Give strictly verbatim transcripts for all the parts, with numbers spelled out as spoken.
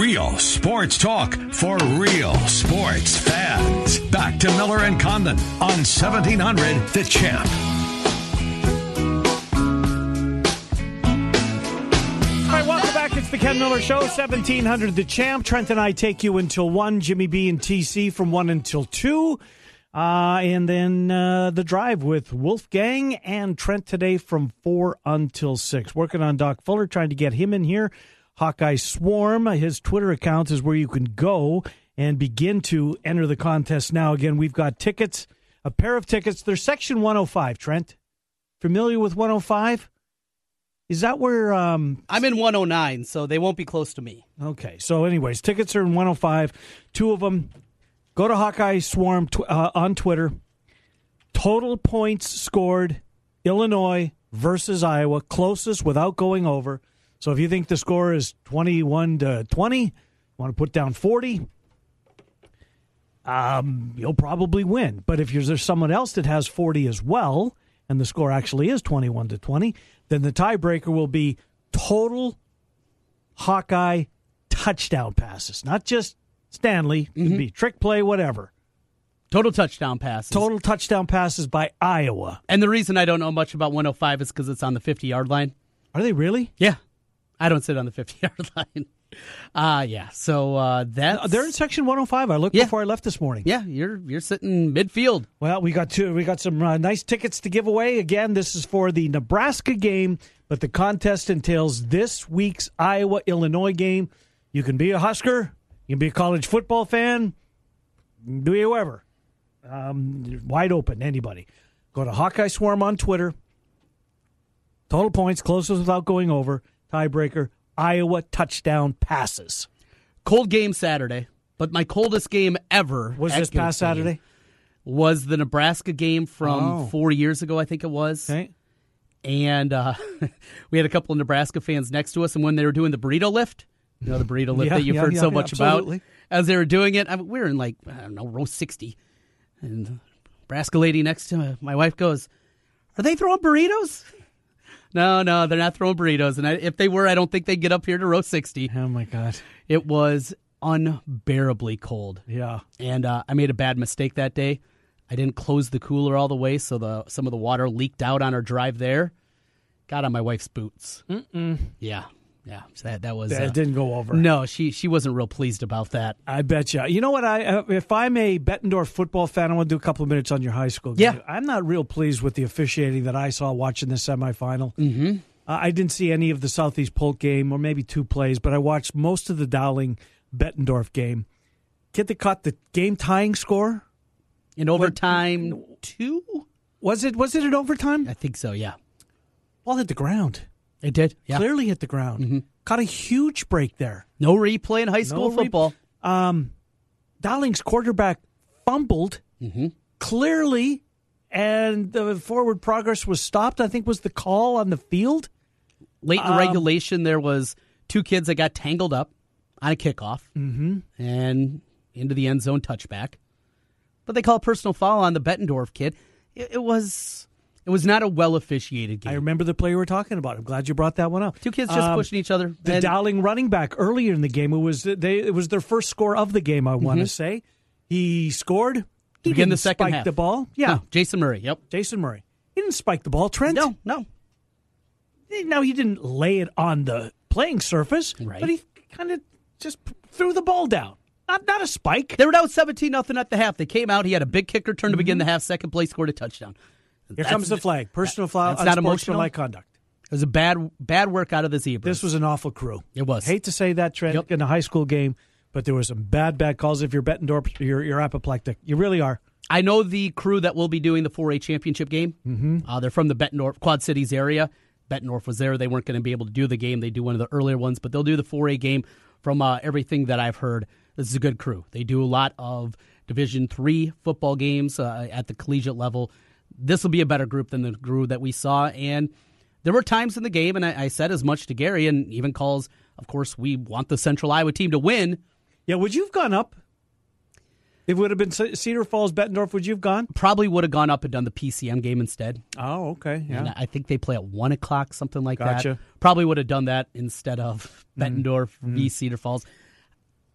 Real sports talk for real sports fans. Back to Miller and Condon on seventeen hundred The Champ. All right, welcome back. It's the Ken Miller Show, seventeen hundred The Champ. Trent and I take you until one. Jimmy B and T C from one until two. Uh, and then uh, the drive with Wolfgang and Trent today from four until six. Working on Doc Fuller, trying to get him in here. Hawkeye Swarm, his Twitter account is where you can go and begin to enter the contest now. Again, we've got tickets, a pair of tickets. They're Section one oh five, Trent. Familiar with one oh five? Is that where... Um... I'm in one oh nine, so they won't be close to me. Okay, so anyways, tickets are in one oh five. Two of them. Go to Hawkeye Swarm tw- uh, on Twitter. Total points scored, Illinois versus Iowa. Closest without going over. So if you think the score is twenty-one to twenty, you want to put down forty, um, you'll probably win. But if there's someone else that has forty as well, and the score actually is twenty-one to twenty, then the tiebreaker will be total Hawkeye touchdown passes, not just Stanley, it mm-hmm. be trick play, whatever. Total touchdown passes. Total touchdown passes by Iowa. And the reason I don't know much about one oh five is because it's on the fifty-yard line. Are they really? Yeah. I don't sit on the fifty-yard line. Uh, yeah, so uh, that's... They're in Section one oh five. I looked yeah. before I left this morning. Yeah, you're you're sitting midfield. Well, we got two. We got some uh, nice tickets to give away. Again, this is for the Nebraska game, but the contest entails this week's Iowa-Illinois game. You can be a Husker. You can be a college football fan. Do you ever? Um, wide open, anybody. Go to Hawkeye Swarm on Twitter. Total points, closest without going over. Tiebreaker, Iowa touchdown passes. Cold game Saturday, but my coldest game ever. Was this past Saturday? Was the Nebraska game from oh. four years ago, I think it was. Okay. And uh, we had a couple of Nebraska fans next to us, and when they were doing the burrito lift, you know, the burrito lift yeah, that you've yeah, heard yeah, so yeah, much absolutely. about, as they were doing it, I mean, we were in like, I don't know, row sixty. And the Nebraska lady next to me, my wife goes, "Are they throwing burritos?" No, no, they're not throwing burritos. And I, if they were, I don't think they'd get up here to row sixty. Oh, my God. It was unbearably cold. Yeah. And uh, I made a bad mistake that day. I didn't close the cooler all the way, so the some of the water leaked out on our drive there. Got on my wife's boots. Mm-mm. Yeah. Yeah. So that, that was... That uh, didn't go over. No, she she wasn't real pleased about that. I bet you. You know what? I uh, if I'm a Bettendorf football fan, I want to do a couple of minutes on your high school game. Yeah. I'm not real pleased with the officiating that I saw watching the semifinal. Mm-hmm. Uh, I didn't see any of the Southeast Polk game or maybe two plays, but I watched most of the Dowling-Bettendorf game. Kid that caught the game-tying score? In overtime what, two? Was it, was it in overtime? I think so, yeah. Ball hit the ground. It did. Yeah. Clearly hit the ground. Mm-hmm. Caught a huge break there. No replay in high school no football. Re- um, Dowling's quarterback fumbled mm-hmm. clearly, and the forward progress was stopped, I think was the call on the field. Late in um, regulation, there was two kids that got tangled up on a kickoff mm-hmm. and into the end zone touchback. But they call a personal foul on the Bettendorf kid. It, it was... It was not a well-officiated game. I remember the play we were talking about. I'm glad you brought that one up. Two kids just um, pushing each other. The and... Dowling running back earlier in the game, it was they it was their first score of the game, I mm-hmm. want to say. He scored. He Begin didn't the second spike half. the ball. Yeah. No, Jason Murray, yep. Jason Murray. He didn't spike the ball, Trent. No, no. Now, he didn't lay it on the playing surface, right. but he kind of just threw the ball down. Not, not a spike. They were down seventeen nothing at the half. They came out. He had a big kicker turn to mm-hmm. begin the half. Second play, scored a touchdown. Here that's, comes the flag. Personal foul. That's not emotional. Like conduct. It was a bad, bad work out of the Zebras. This was an awful crew. It was. Hate to say that, Trent, yep. in a high school game, but there were some bad, bad calls. If you're Bettendorf, you're, you're apoplectic. You really are. I know the crew that will be doing the four A championship game. Mm-hmm. Uh, they're from the Bettendorf, Quad Cities area. Bettendorf was there. They weren't going to be able to do the game. They do one of the earlier ones, but they'll do the four A game. From uh, everything that I've heard, this is a good crew. They do a lot of Division three football games uh, at the collegiate level. This will be a better group than the group that we saw. And there were times in the game, and I, I said as much to Gary, and even calls, of course, we want the Central Iowa team to win. Yeah, would you have gone up? It would have been Cedar Falls, Bettendorf, would you have gone? Probably would have gone up and done the P C M game instead. Oh, okay. Yeah. And I think they play at one o'clock, something like gotcha. that. Probably would have done that instead of Bettendorf mm-hmm. v. Cedar Falls.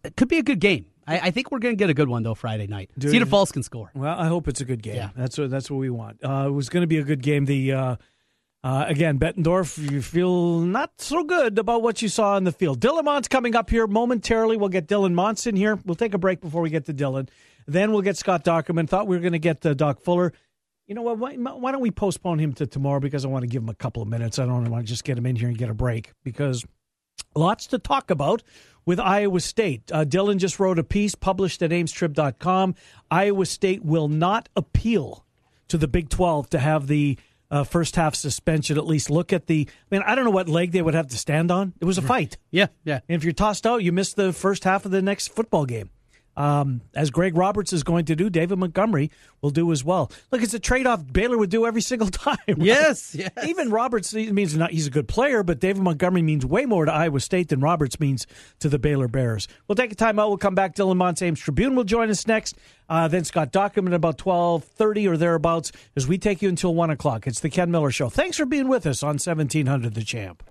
it could be a good game. I, I think we're going to get a good one, though, Friday night. Dude, Cedar Falls can score. Well, I hope it's a good game. Yeah. That's what, that's what we want. Uh, it was going to be a good game. The uh, uh, again, Bettendorf, you feel not so good about what you saw on the field. Dylan Monts coming up here momentarily. We'll get Dylan Monts in here. We'll take a break before we get to Dylan. Then we'll get Scott Dockerman. Thought we were going to get uh, Doc Fuller. You know what, why, why don't we postpone him to tomorrow because I want to give him a couple of minutes. I don't want to just get him in here and get a break because lots to talk about with Iowa State. Uh, Dylan just wrote a piece published at Ames Trib dot com. Iowa State will not appeal to the Big twelve to have the uh, first half suspension. At least look at the, I mean, I don't know what leg they would have to stand on. It was a fight. Yeah, yeah. And if you're tossed out, you miss the first half of the next football game. Um, as Greg Roberts is going to do, David Montgomery will do as well. Look, it's a trade-off Baylor would do every single time. Right? Yes, yes. Even Roberts means not he's a good player, but David Montgomery means way more to Iowa State than Roberts means to the Baylor Bears. We'll take a timeout. We'll come back. Dylan Monts, Ames Tribune will join us next. Uh, then Scott Dockerman about twelve thirty or thereabouts as we take you until one o'clock. It's the Ken Miller Show. Thanks for being with us on seventeen hundred The Champ.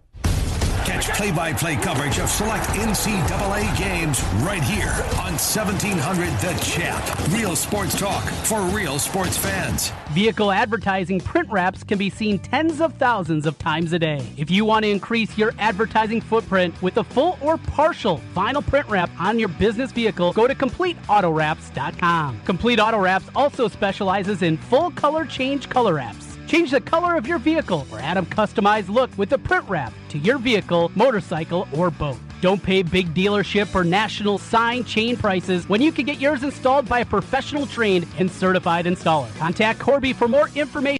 Catch play-by-play coverage of select N C double A games right here on seventeen hundred The Champ. Real sports talk for real sports fans. Vehicle advertising print wraps can be seen tens of thousands of times a day. If you want to increase your advertising footprint with a full or partial vinyl print wrap on your business vehicle, go to Complete Auto Wraps dot com. Complete Auto Wraps also specializes in full-color change color wraps. Change the color of your vehicle or add a customized look with a print wrap to your vehicle, motorcycle, or boat. Don't pay big dealership or national sign chain prices when you can get yours installed by a professional trained and certified installer. Contact Corby for more information.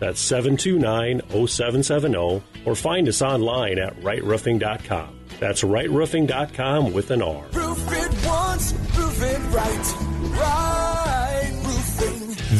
That's seven two nine, zero seven seven zero, or find us online at right roofing dot com. That's right roofing dot com with an R. Roof it once, roof it right. Right Roofing.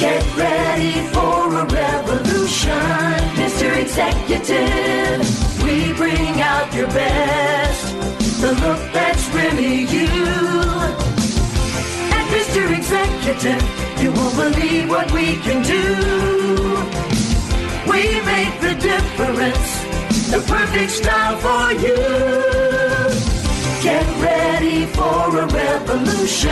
Get ready for a revolution, Mister Executive. We bring out your best, the look that's really you. At Mister Executive, you won't believe what we can do. We make the difference, the perfect style for you. Get ready for a revolution,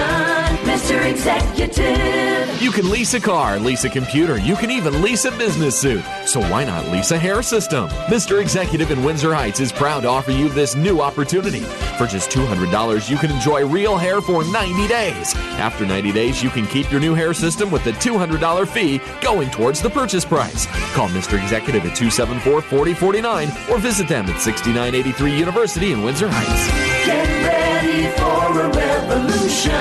Mister Executive. You can lease a car, lease a computer, you can even lease a business suit. So why not lease a hair system? Mister Executive in Windsor Heights is proud to offer you this new opportunity. For just two hundred dollars, you can enjoy real hair for ninety days. After ninety days, you can keep your new hair system with the two hundred dollars fee going towards the purchase price. Call Mister Executive at two seven four, four oh four nine or visit them at sixty-nine eighty-three University in Windsor Heights. Get ready for a revolution,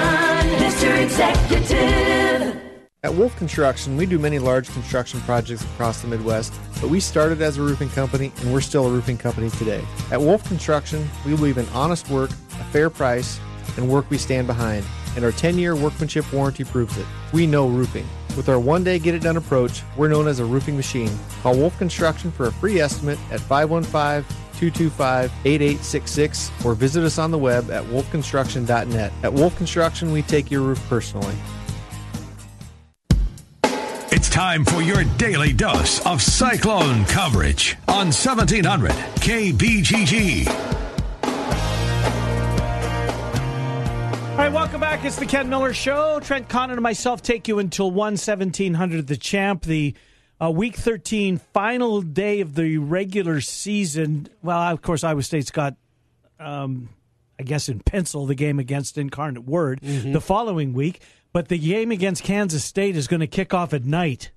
Mister Executive. At Wolf Construction, we do many large construction projects across the Midwest, but we started as a roofing company, and we're still a roofing company today. At Wolf Construction, we believe in honest work, a fair price, and work we stand behind. And our ten-year workmanship warranty proves it. We know roofing. With our one-day get-it-done approach, we're known as a roofing machine. Call Wolf Construction for a free estimate at five one five, two two five, eight eight six six or visit us on the web at wolf construction dot net. At Wolf Construction, we take your roof personally. It's time for your daily dose of Cyclone coverage on seventeen hundred K B G G. All right, welcome back. It's the Ken Miller Show. Trent Condon and myself take you until one seventeen hundred The Champ, the uh, Week thirteen final day of the regular season. Well, of course, Iowa State's got, um, I guess, in pencil the game against Incarnate Word mm-hmm. the following week. But the game against Kansas State is going to kick off at night.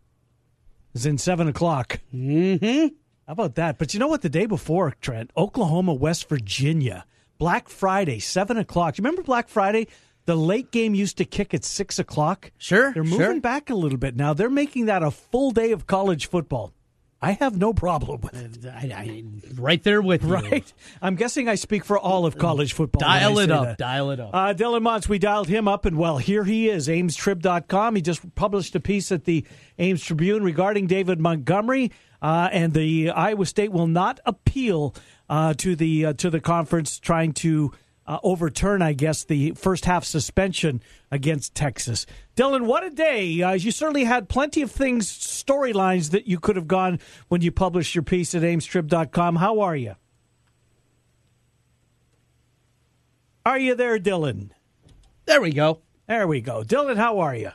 It's in seven o'clock. Mm-hmm. How about that? But you know what? The day before, Trent, Oklahoma, West Virginia. Black Friday, seven o'clock. Do you remember Black Friday? The late game used to kick at six o'clock. Sure. They're moving sure. back a little bit now. They're making that a full day of college football. I have no problem with it. I, I, right there with you. Right? I'm guessing I speak for all of college football. Dial it up. That. Dial it up. Uh, Dylan Monts, we dialed him up, and, well, here he is, Ames Trib dot com. He just published a piece at the Ames Tribune regarding David Montgomery, uh, and the Iowa State will not appeal Uh, to the uh, to the conference trying to uh, overturn, I guess, the first half suspension against Texas. Dylan, what a day! Uh, you certainly had plenty of things, storylines that you could have gone when you published your piece at Ames Trib dot com. How are you? Are you there, Dylan? There we go. There we go. Dylan, how are you?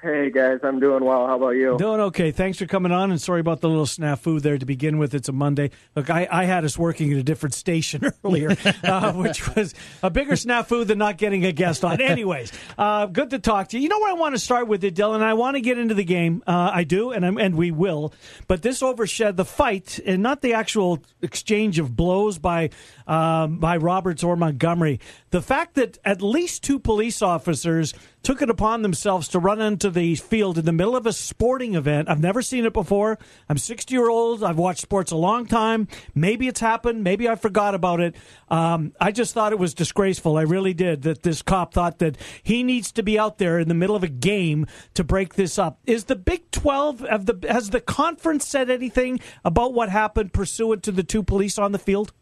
Hey, guys. I'm doing well. How about you? Doing okay. Thanks for coming on, and sorry about the little snafu there to begin with. It's a Monday. Look, I, I had us working at a different station earlier, uh, which was a bigger snafu than not getting a guest on. Anyways, uh, good to talk to you. You know what I want to start with, it, Dylan? I want to get into the game. Uh, I do, and I'm, and we will. But this overshed the fight, and not the actual exchange of blows by, um, by Roberts or Montgomery. The fact that at least two police officers took it upon themselves to run into the field in the middle of a sporting event. I've never seen it before. I'm sixty years old. I've watched sports a long time. Maybe it's happened. Maybe I forgot about it. Um, I just thought it was disgraceful. I really did, that this cop thought that he needs to be out there in the middle of a game to break this up. Is the Big twelve, have the, has the conference said anything about what happened pursuant to the two police on the field?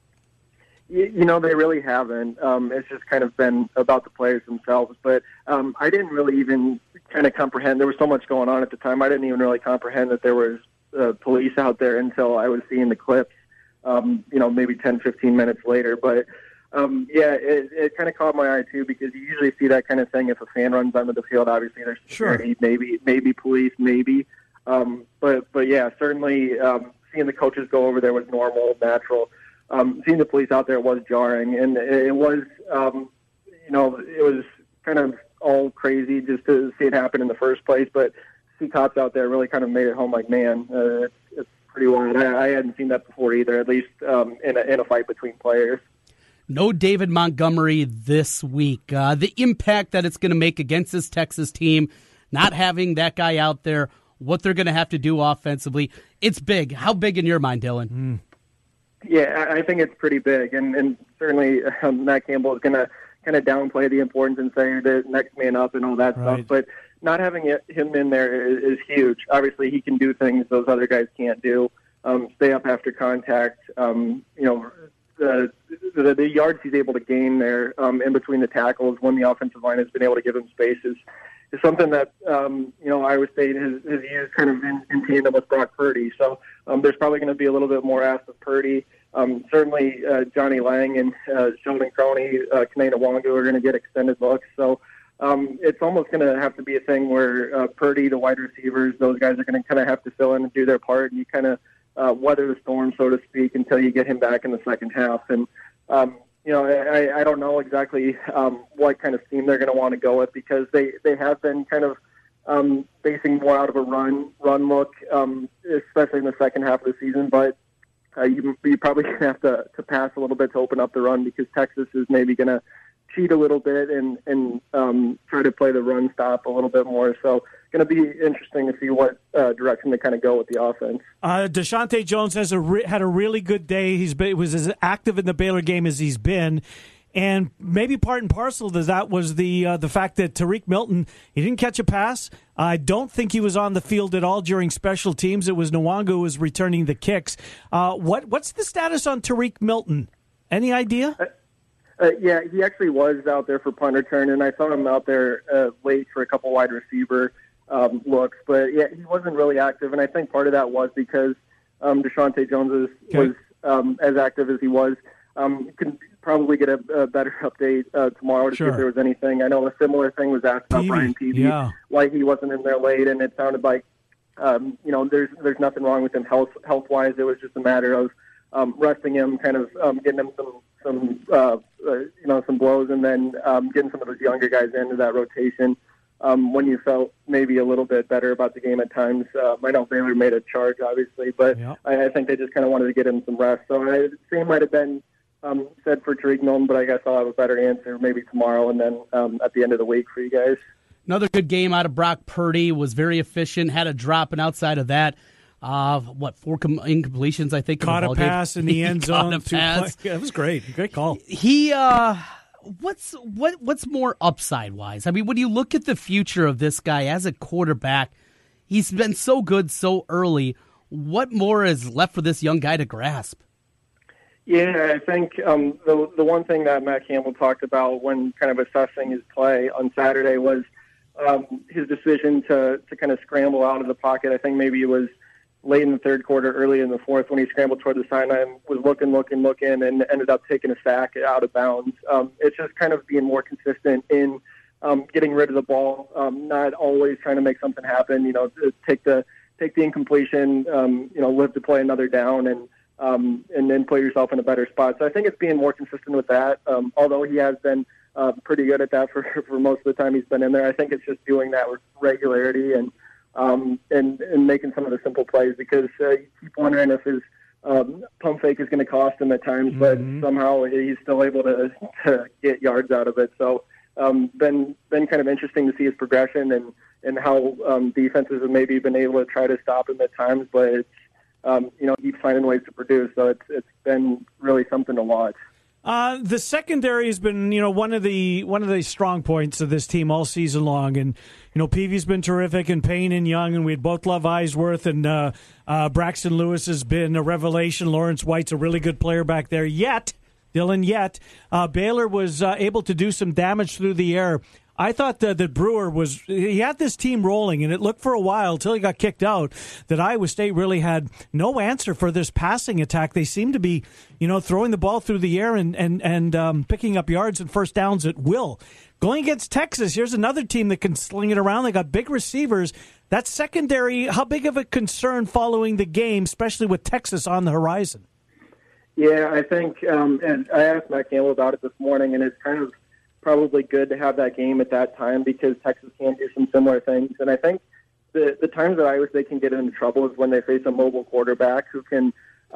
You know, they really haven't. Um, it's just kind of been about the players themselves. But um, I didn't really even kind of comprehend. There was so much going on at the time. I didn't even really comprehend that there was uh, police out there until I was seeing the clips, um, you know, maybe ten, fifteen minutes later. But, um, yeah, it, it kind of caught my eye, too, because you usually see that kind of thing. If a fan runs onto the field, obviously there's security, sure. maybe maybe police, maybe. Um, but, but, yeah, certainly um, seeing the coaches go over there was normal, natural. Um, seeing the police out there was jarring, and it was, um, you know, it was kind of all crazy just to see it happen in the first place, but see cops out there really kind of made it home like, man, uh, it's, it's pretty wild. I, I hadn't seen that before either, at least um, in, a, in a fight between players. No David Montgomery this week. Uh, the impact that it's going to make against this Texas team, not having that guy out there, what they're going to have to do offensively, it's big. How big in your mind, Dylan? Mm. Yeah, I think it's pretty big, and, and certainly um, Matt Campbell is going to kind of downplay the importance and say the next man up and all that right. stuff, but not having it, him in there is, is huge. Obviously, he can do things those other guys can't do, um, stay up after contact, um, you know, the, the, the yards he's able to gain there um, in between the tackles when the offensive line has been able to give him spaces is something that, um, you know, Iowa State has, has used kind of in, in tandem with Brock Purdy. So um, there's probably going to be a little bit more asked of Purdy Um, certainly uh, Johnny Lang and uh, Sheldon Crony, uh, Kaneda Wongu are going to get extended looks. So um, it's almost going to have to be a thing where uh, Purdy, the wide receivers, those guys are going to kind of have to fill in and do their part, and you kind of uh, weather the storm, so to speak, until you get him back in the second half. And, um, you know, I, I don't know exactly um, what kind of scheme they're going to want to go with, because they, they have been kind of um, basing more out of a run run look, um, especially in the second half of the season. But Uh, you, you probably going to have to to pass a little bit to open up the run, because Texas is maybe going to cheat a little bit and, and um, try to play the run stop a little bit more. So going to be interesting to see what uh, direction they kind of go with the offense. Uh, DeShante Jones has a re- had a really good day. He's been, was as active in the Baylor game as he's been. And maybe part and parcel to that was the uh, the fact that Tarique Milton, he didn't catch a pass. I don't think he was on the field at all during special teams. It was Nwangu who was returning the kicks. Uh, what What's the status on Tarique Milton? Any idea? Uh, uh, yeah, he actually was out there for punt return, and I saw him out there uh, late for a couple wide receiver um, looks. But, yeah, he wasn't really active, and I think part of that was because um, DeShante Jones was, okay. was um, as active as he was. Um, you can probably get a, a better update uh, tomorrow to sure. see if there was anything. I know a similar thing was asked about Peavy. Brian Peavy, yeah. why he wasn't in there late, and it sounded like, um, you know, there's there's nothing wrong with him health health-wise. It was just a matter of um, resting him, kind of um, getting him some, some uh, uh, you know, some blows, and then um, getting some of those younger guys into that rotation um, when you felt maybe a little bit better about the game at times. Uh, I know Baylor made a charge, obviously, but yeah. I, I think they just kind of wanted to get him some rest. So I, the same might have been Um, said for Tarique Milton, but I guess I'll have a better answer maybe tomorrow and then um, at the end of the week for you guys. Another good game out of Brock Purdy, was very efficient, had a drop, and outside of that, uh, what, four com- incompletions, I think. Caught a pass game. in the end zone. Caught a pass. Yeah, that was great. Great call. He, uh, what's, what, what's more upside-wise? I mean, when you look at the future of this guy as a quarterback, he's been so good so early. What more is left for this young guy to grasp? Yeah, I think um, the the one thing that Matt Campbell talked about when kind of assessing his play on Saturday was um, his decision to, to kind of scramble out of the pocket. I think maybe it was late in the third quarter, early in the fourth, when he scrambled toward the sideline, was looking, looking, looking, and ended up taking a sack out of bounds. Um, it's just kind of being more consistent in um, getting rid of the ball, um, not always trying to make something happen, you know, take the, take the incompletion, um, you know, live to play another down, and Um, and then put yourself in a better spot. So I think it's being more consistent with that, um, although he has been uh, pretty good at that for, for most of the time he's been in there. I think it's just doing that with regularity and um, and, and making some of the simple plays, because uh, you keep wondering if his um, pump fake is going to cost him at times, mm-hmm. but somehow he's still able to, to get yards out of it. So um, been been kind of interesting to see his progression and, and how um, defenses have maybe been able to try to stop him at times, but it's Um, you know, he's finding ways to produce, so it's it's been really something to watch. Uh, the secondary has been, you know, one of the one of the strong points of this team all season long, and you know, Peavy's been terrific, and Payne and Young, and we both love Eisworth, and uh, uh, Braxton Lewis has been a revelation. Lawrence White's a really good player back there. Yet, Dylan, yet uh, Baylor was uh, able to do some damage through the air. I thought that, that Brewer was, he had this team rolling, and it looked for a while until he got kicked out, that Iowa State really had no answer for this passing attack. They seemed to be, you know, throwing the ball through the air and, and, and um, picking up yards and first downs at will. Going against Texas, here's another team that can sling it around. They got big receivers. That secondary, how big of a concern following the game, especially with Texas on the horizon? Yeah, I think, um, and I asked Matt Campbell about it this morning, and it's kind of probably good to have that game at that time, because Texas can do some similar things. And I think the the times that Iowa State can get into trouble is when they face a mobile quarterback who can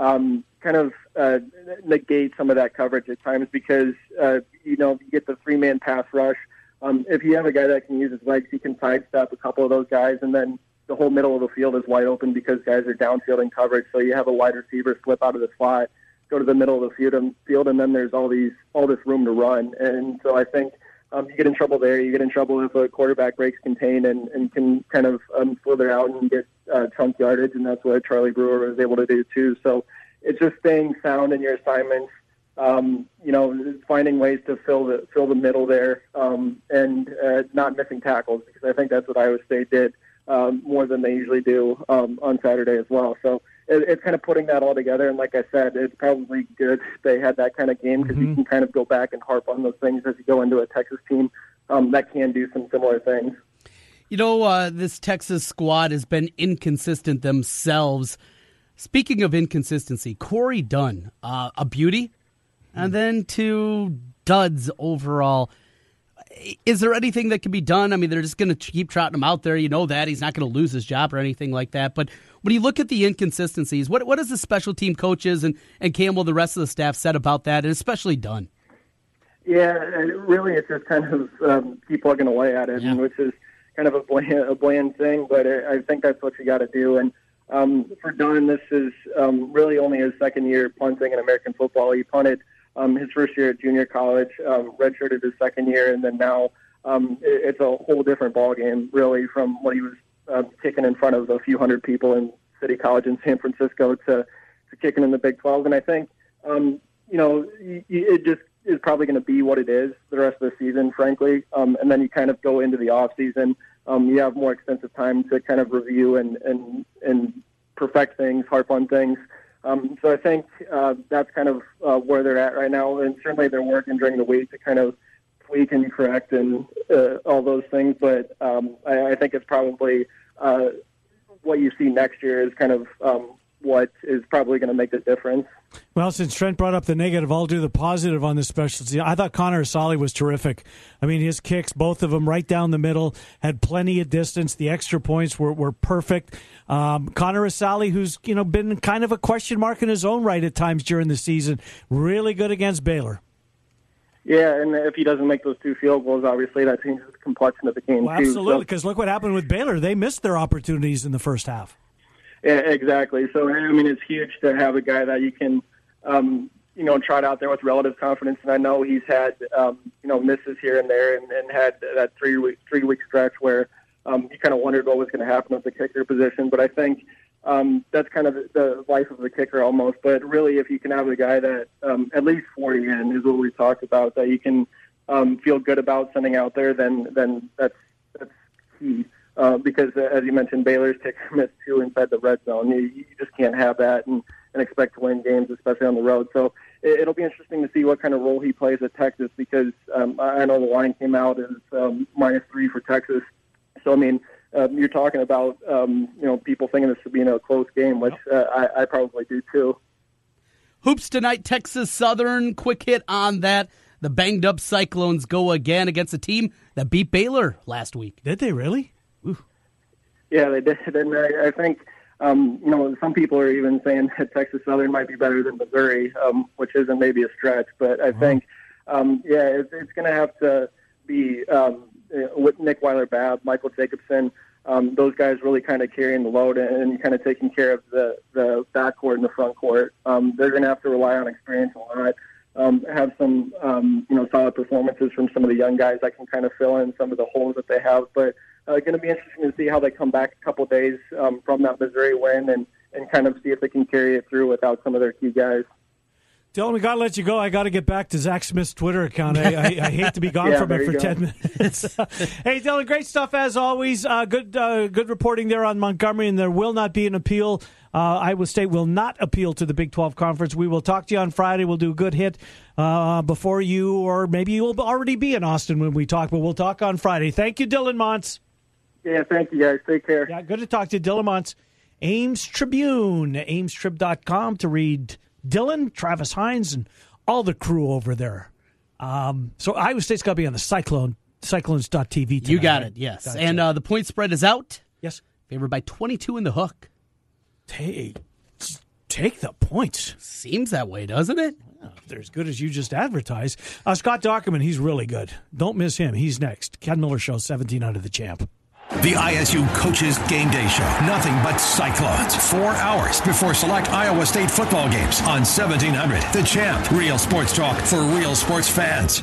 um, kind of uh, negate some of that coverage at times, because, uh, you know, you get the three-man pass rush. Um, if you have a guy that can use his legs, he can sidestep a couple of those guys, and then the whole middle of the field is wide open because guys are downfield in coverage. So you have a wide receiver slip out of the slot, go to the middle of the field, and then there's all these all this room to run. And so I think um, you get in trouble there. You get in trouble if a quarterback breaks contain and, and can kind of um, slither out and get uh, chunk yardage, and that's what Charlie Brewer was able to do too. So it's just staying sound in your assignments, um, you know, finding ways to fill the fill the middle there, um, and uh, not missing tackles, because I think that's what Iowa State did um, more than they usually do um, on Saturday as well. So it, it's kind of putting that all together. And like I said, it's probably good they had that kind of game because mm-hmm. you can kind of go back and harp on those things as you go into a Texas team um, that can do some similar things. You know, uh, this Texas squad has been inconsistent themselves. Speaking of inconsistency, Corey Dunn, uh, a beauty, and then two duds overall. Is there anything that can be done? I mean, they're just going to keep trotting him out there. You know that. He's not going to lose his job or anything like that. But when you look at the inconsistencies, what what has the special team coaches and, and Campbell, the rest of the staff, said about that, and especially Dunn? Yeah, it really it's just kind of um, keep plugging away at it, yeah. which is kind of a bland, a bland thing, but it, I think that's what you got to do. And Um, for Dunn, this is um, really only his second year punting in American football. He punted um, his first year at junior college, um, redshirted his second year, and then now um, it, it's a whole different ballgame, really, from what he was uh, kicking in front of a few hundred people in City College in San Francisco to, to kicking in the Big twelve. And I think, um, you know, it just is probably going to be what it is the rest of the season, frankly. Um, and then you kind of go into the off season. Um, you have more extensive time to kind of review and, and, and perfect things, harp on things. Um, so I think uh, that's kind of uh, where they're at right now. And certainly they're working during the week to kind of tweak and correct and uh, all those things. But um, I, I think it's probably uh, what you see next year is kind of um, what is probably going to make the difference. Well, since Trent brought up the negative, I'll do the positive on this specialty. I thought Connor Asali was terrific. I mean, his kicks, both of them right down the middle, had plenty of distance. The extra points were, were perfect. Um, Connor Asali, who's you know been kind of a question mark in his own right at times during the season, really good against Baylor. Yeah, and if he doesn't make those two field goals, obviously that changes the complexion of the game. Well, absolutely, because so. Look what happened with Baylor. They missed their opportunities in the first half. Yeah, exactly. So, I mean, it's huge to have a guy that you can, um, you know, trot out there with relative confidence. And I know he's had, um, you know, misses here and there and, and had that three-week three week stretch where um, you kind of wondered what was going to happen with the kicker position. But I think um, that's kind of the life of the kicker almost. But really, if you can have a guy that um, at least forty in is what we talked about, that you can um, feel good about sending out there, then then that's that's key. Uh, because, uh, as you mentioned, Baylor's kicker missed two inside the red zone. You, you just can't have that and, and expect to win games, especially on the road. So it, it'll be interesting to see what kind of role he plays at Texas because um, I know the line came out as um, minus three for Texas. So, I mean, um, you're talking about, um, you know, people thinking this would be a close game, which uh, I, I probably do too. Hoops tonight, Texas Southern. Quick hit on that. The banged-up Cyclones go again against a team that beat Baylor last week. Did they really? Ooh. Yeah, they did. And I, I think, um, you know, some people are even saying that Texas Southern might be better than Missouri, um, which isn't maybe a stretch. But I mm-hmm. think, um, yeah, it, it's going to have to be um, with Nick Weiler-Babb, Michael Jacobson, um, those guys really kind of carrying the load and kind of taking care of the, the backcourt and the frontcourt. Um, they're going to have to rely on experience a lot, um, have some, um, you know, solid performances from some of the young guys that can kind of fill in some of the holes that they have. But Uh, going to be interesting to see how they come back a couple days um, from that Missouri win and, and kind of see if they can carry it through without some of their key guys. Dylan, we got to let you go. I got to get back to Zach Smith's Twitter account. I, I, I hate to be gone yeah, from it for go. ten minutes. Hey, Dylan, great stuff as always. Uh, good uh, good reporting there on Montgomery, and there will not be an appeal. Uh, Iowa State will not appeal to the Big twelve Conference. We will talk to you on Friday. We'll do a good hit uh, before you, or maybe you'll already be in Austin when we talk, but we'll talk on Friday. Thank you, Dylan Monts. Yeah, thank you, guys. Take care. Yeah, good to talk to you, Dylan Monts. Ames Tribune, Ames Trib dot com to read Dylan, Travis Hines, and all the crew over there. Um, so Iowa State's got to be on the Cyclone, Cyclones dot t v tonight. You got it, yes. Gotcha. And uh, the point spread is out. Yes. Favored by twenty-two in the hook. Take, take the points. Seems that way, doesn't it? They're as good as you just advertised. Uh, Scott Dockerman, he's really good. Don't miss him. He's next. Ken Miller Show, seventeen out of the champ. The I S U Coaches Game Day Show. Nothing but Cyclones. Four hours before select Iowa State football games on seventeen hundred. The Champ. Real sports talk for real sports fans.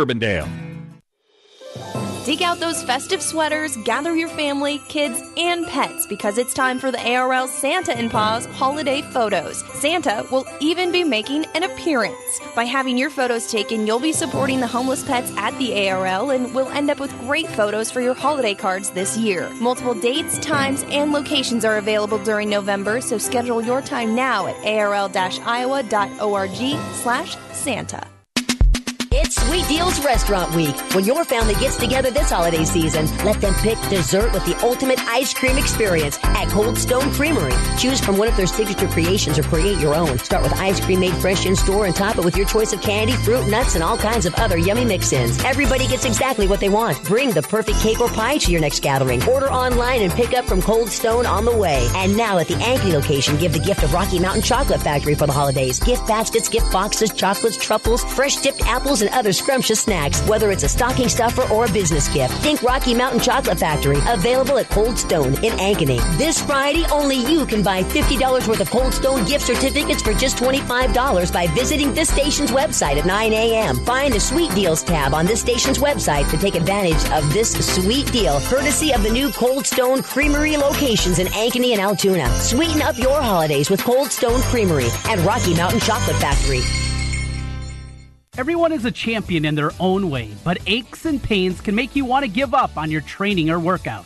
Dig out those festive sweaters, gather your family, kids, and pets because it's time for the A R L Santa and Pa's holiday photos. Santa will even be making an appearance. By having your photos taken, you'll be supporting the homeless pets at the A R L and will end up with great photos for your holiday cards this year. Multiple dates, times, and locations are available during November, so schedule your time now at arl-iowa.org slash Santa. Sweet Deals Restaurant Week. When your family gets together this holiday season, let them pick dessert with the ultimate ice cream experience at Cold Stone Creamery. Choose from one of their signature creations or create your own. Start with ice cream made fresh in store and top it with your choice of candy, fruit, nuts, and all kinds of other yummy mix-ins. Everybody gets exactly what they want. Bring the perfect cake or pie to your next gathering. Order online and pick up from Cold Stone on the way. And now at the Ankeny location, give the gift of Rocky Mountain Chocolate Factory for the holidays. Gift baskets, gift boxes, chocolates, truffles, fresh dipped apples, and other scrumptious snacks. Whether it's a stocking stuffer or a business gift, think Rocky Mountain Chocolate Factory, available at Cold Stone in Ankeny. This Friday, only you can buy fifty dollars worth of Cold Stone gift certificates for just twenty-five dollars by visiting this station's website at nine a.m. Find the Sweet Deals tab on this station's website to take advantage of this sweet deal, courtesy of the new Cold Stone Creamery locations in Ankeny and Altoona. Sweeten up your holidays with Cold Stone Creamery and Rocky Mountain Chocolate Factory. Everyone is a champion in their own way, but aches and pains can make you want to give up on your training or workouts.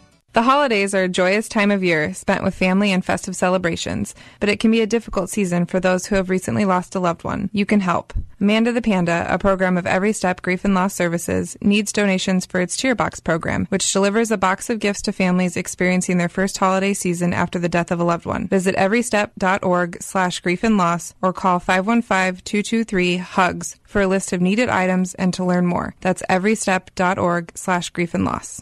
The holidays are a joyous time of year spent with family and festive celebrations, but it can be a difficult season for those who have recently lost a loved one. You can help. Amanda the Panda, a program of Every Step Grief and Loss Services, needs donations for its Cheerbox program, which delivers a box of gifts to families experiencing their first holiday season after the death of a loved one. Visit everystep.org slash grief and loss or call five one five, two two three, HUGS for a list of needed items and to learn more. That's everystep.org slash grief and loss.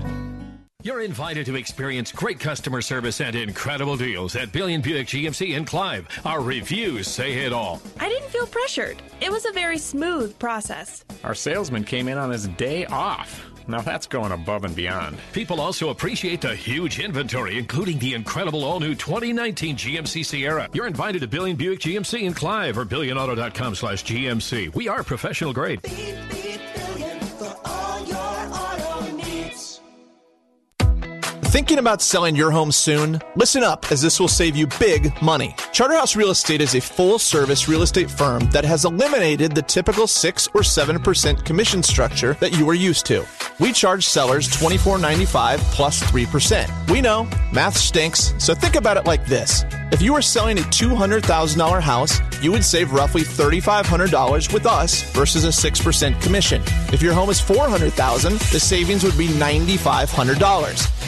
You're invited to experience great customer service and incredible deals at Billion Buick G M C in Clive. Our reviews say it all. I didn't feel pressured. It was a very smooth process. Our salesman came in on his day off. Now that's going above and beyond. People also appreciate the huge inventory, including the incredible all-new twenty nineteen G M C Sierra. You're invited to Billion Buick G M C in Clive or billion auto dot com slash G M C. We are professional grade. Beep, beep, Billion for all your auto needs. Thinking about selling your home soon? Listen up, as this will save you big money. Charterhouse Real Estate is a full-service real estate firm that has eliminated the typical six or seven percent commission structure that you are used to. We charge sellers twenty-four ninety-five plus three percent. We know, math stinks, so think about it like this. If you were selling a two hundred thousand dollars house, you would save roughly three thousand five hundred dollars with us versus a six percent commission. If your home is four hundred thousand dollars, the savings would be nine thousand five hundred dollars.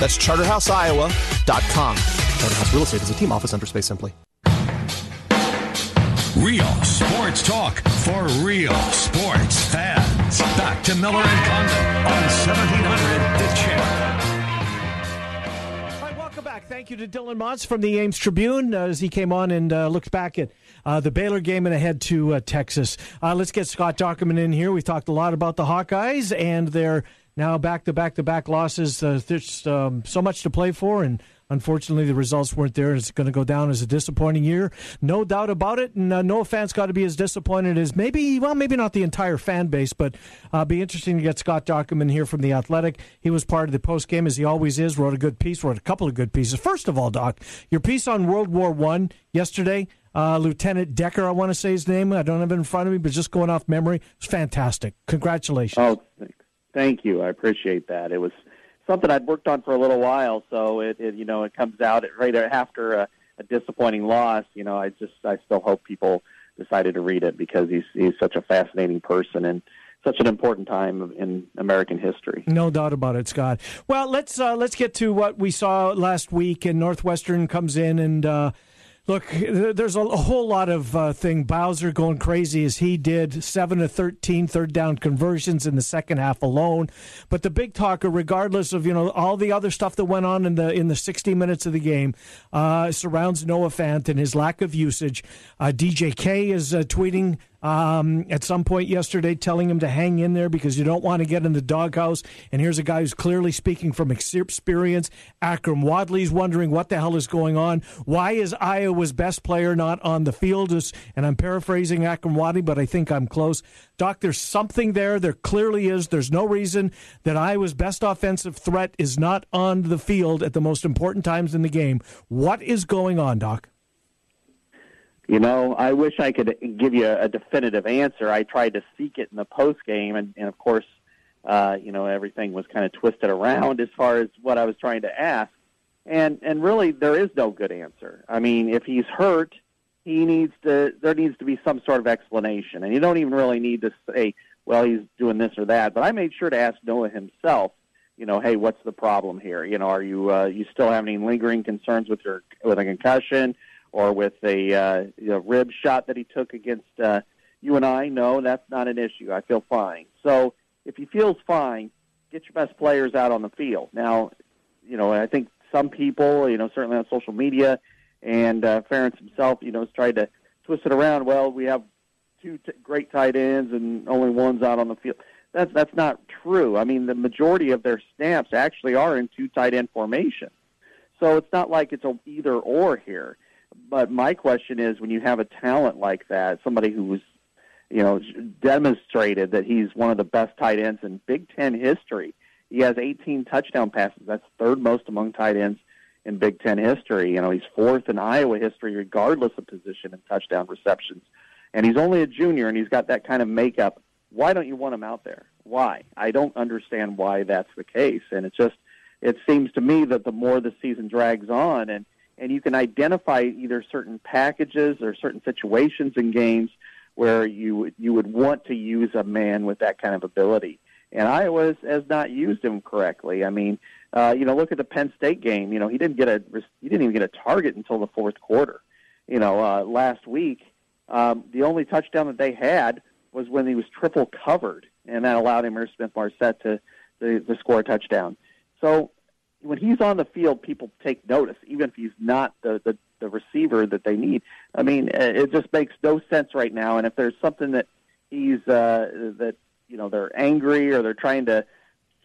That's charterhouse iowa dot com. Charterhouse Real Estate is a team office under Space Simply. Real sports talk for real sports fans. Back to Miller and Condon on seventeen hundred The Channel. All right, welcome back. Thank you to Dylan Monts from the Ames Tribune uh, as he came on and uh, looked back at uh, the Baylor game and ahead to uh, Texas. Uh, let's get Scott Dockerman in here. We've talked a lot about the Hawkeyes and their now back-to-back-to-back losses. Uh, there's um, so much to play for, and unfortunately, the results weren't there. It's going to go down as a disappointing year, no doubt about it. And uh, Noah Fant's got to be as disappointed as maybe, well, maybe not the entire fan base, but uh, be interesting to get Scott Dockerman here from The Athletic. He was part of the postgame, as he always is, wrote a good piece, wrote a couple of good pieces. First of all, Doc, your piece on World War One yesterday, uh, Lieutenant Decker, I want to say his name. I don't have it in front of me, but just going off memory, it was fantastic. Congratulations. Oh, thank you. I appreciate that. It was something I'd worked on for a little while, so it, it you know, it comes out right after a, a disappointing loss. You know, I just I still hope people decided to read it because he's he's such a fascinating person and such an important time in American history. No doubt about it, Scott. Well, let's uh, let's get to what we saw last week. And Northwestern comes in and uh, look, there's a whole lot of uh, thing. Bowser going crazy as he did, seven to thirteen third down conversions in the second half alone. But the big talker, regardless of, you know, all the other stuff that went on in the in the sixty minutes of the game, uh, surrounds Noah Fant and his lack of usage. Uh, D J K is uh, tweeting Um, at some point yesterday, telling him to hang in there because you don't want to get in the doghouse. And here's a guy who's clearly speaking from experience. Akram Wadley's wondering what the hell is going on. Why is Iowa's best player not on the field? And I'm paraphrasing Akram Wadley, but I think I'm close. Doc, there's something there. There clearly is. There's no reason that Iowa's best offensive threat is not on the field at the most important times in the game. What is going on, Doc? You know, I wish I could give you a definitive answer. I tried to seek it in the postgame, and, and of course, uh, you know, everything was kind of twisted around as far as what I was trying to ask. And and really, there is no good answer. I mean, if he's hurt, he needs to. There needs to be some sort of explanation, and you don't even really need to say, well, he's doing this or that. But I made sure to ask Noah himself. You know, hey, what's the problem here? You know, are you uh, you still having any lingering concerns with your with a concussion? Or with a uh, you know, rib shot that he took against uh, you and I, no, that's not an issue. I feel fine. So if he feels fine, get your best players out on the field. Now, you know, I think some people, you know, certainly on social media, and uh, Ferentz himself, you know, has tried to twist it around. Well, we have two t- great tight ends and only one's out on the field. That's that's not true. I mean, the majority of their snaps actually are in two tight end formation. So it's not like it's an either or here. But my question is, when you have a talent like that, somebody who's, you know, demonstrated that he's one of the best tight ends in Big Ten history. He has eighteen touchdown passes. That's third most among tight ends in Big Ten history. You know, he's fourth in Iowa history, regardless of position and touchdown receptions. And he's only a junior, and he's got that kind of makeup. Why don't you want him out there? Why? I don't understand why that's the case. And it's just, it seems to me that the more the season drags on, and And you can identify either certain packages or certain situations in games where you you would want to use a man with that kind of ability. And Iowa has not used him correctly. I mean, uh, you know, look at the Penn State game. You know, he didn't get a he didn't even get a target until the fourth quarter. You know, uh, last week um, the only touchdown that they had was when he was triple covered, and that allowed Emmier Smith-Marset to, to to score a touchdown. So when he's on the field, people take notice, even if he's not the, the, the receiver that they need. I mean, it just makes no sense right now. And if there's something that he's uh, that you know they're angry or they're trying to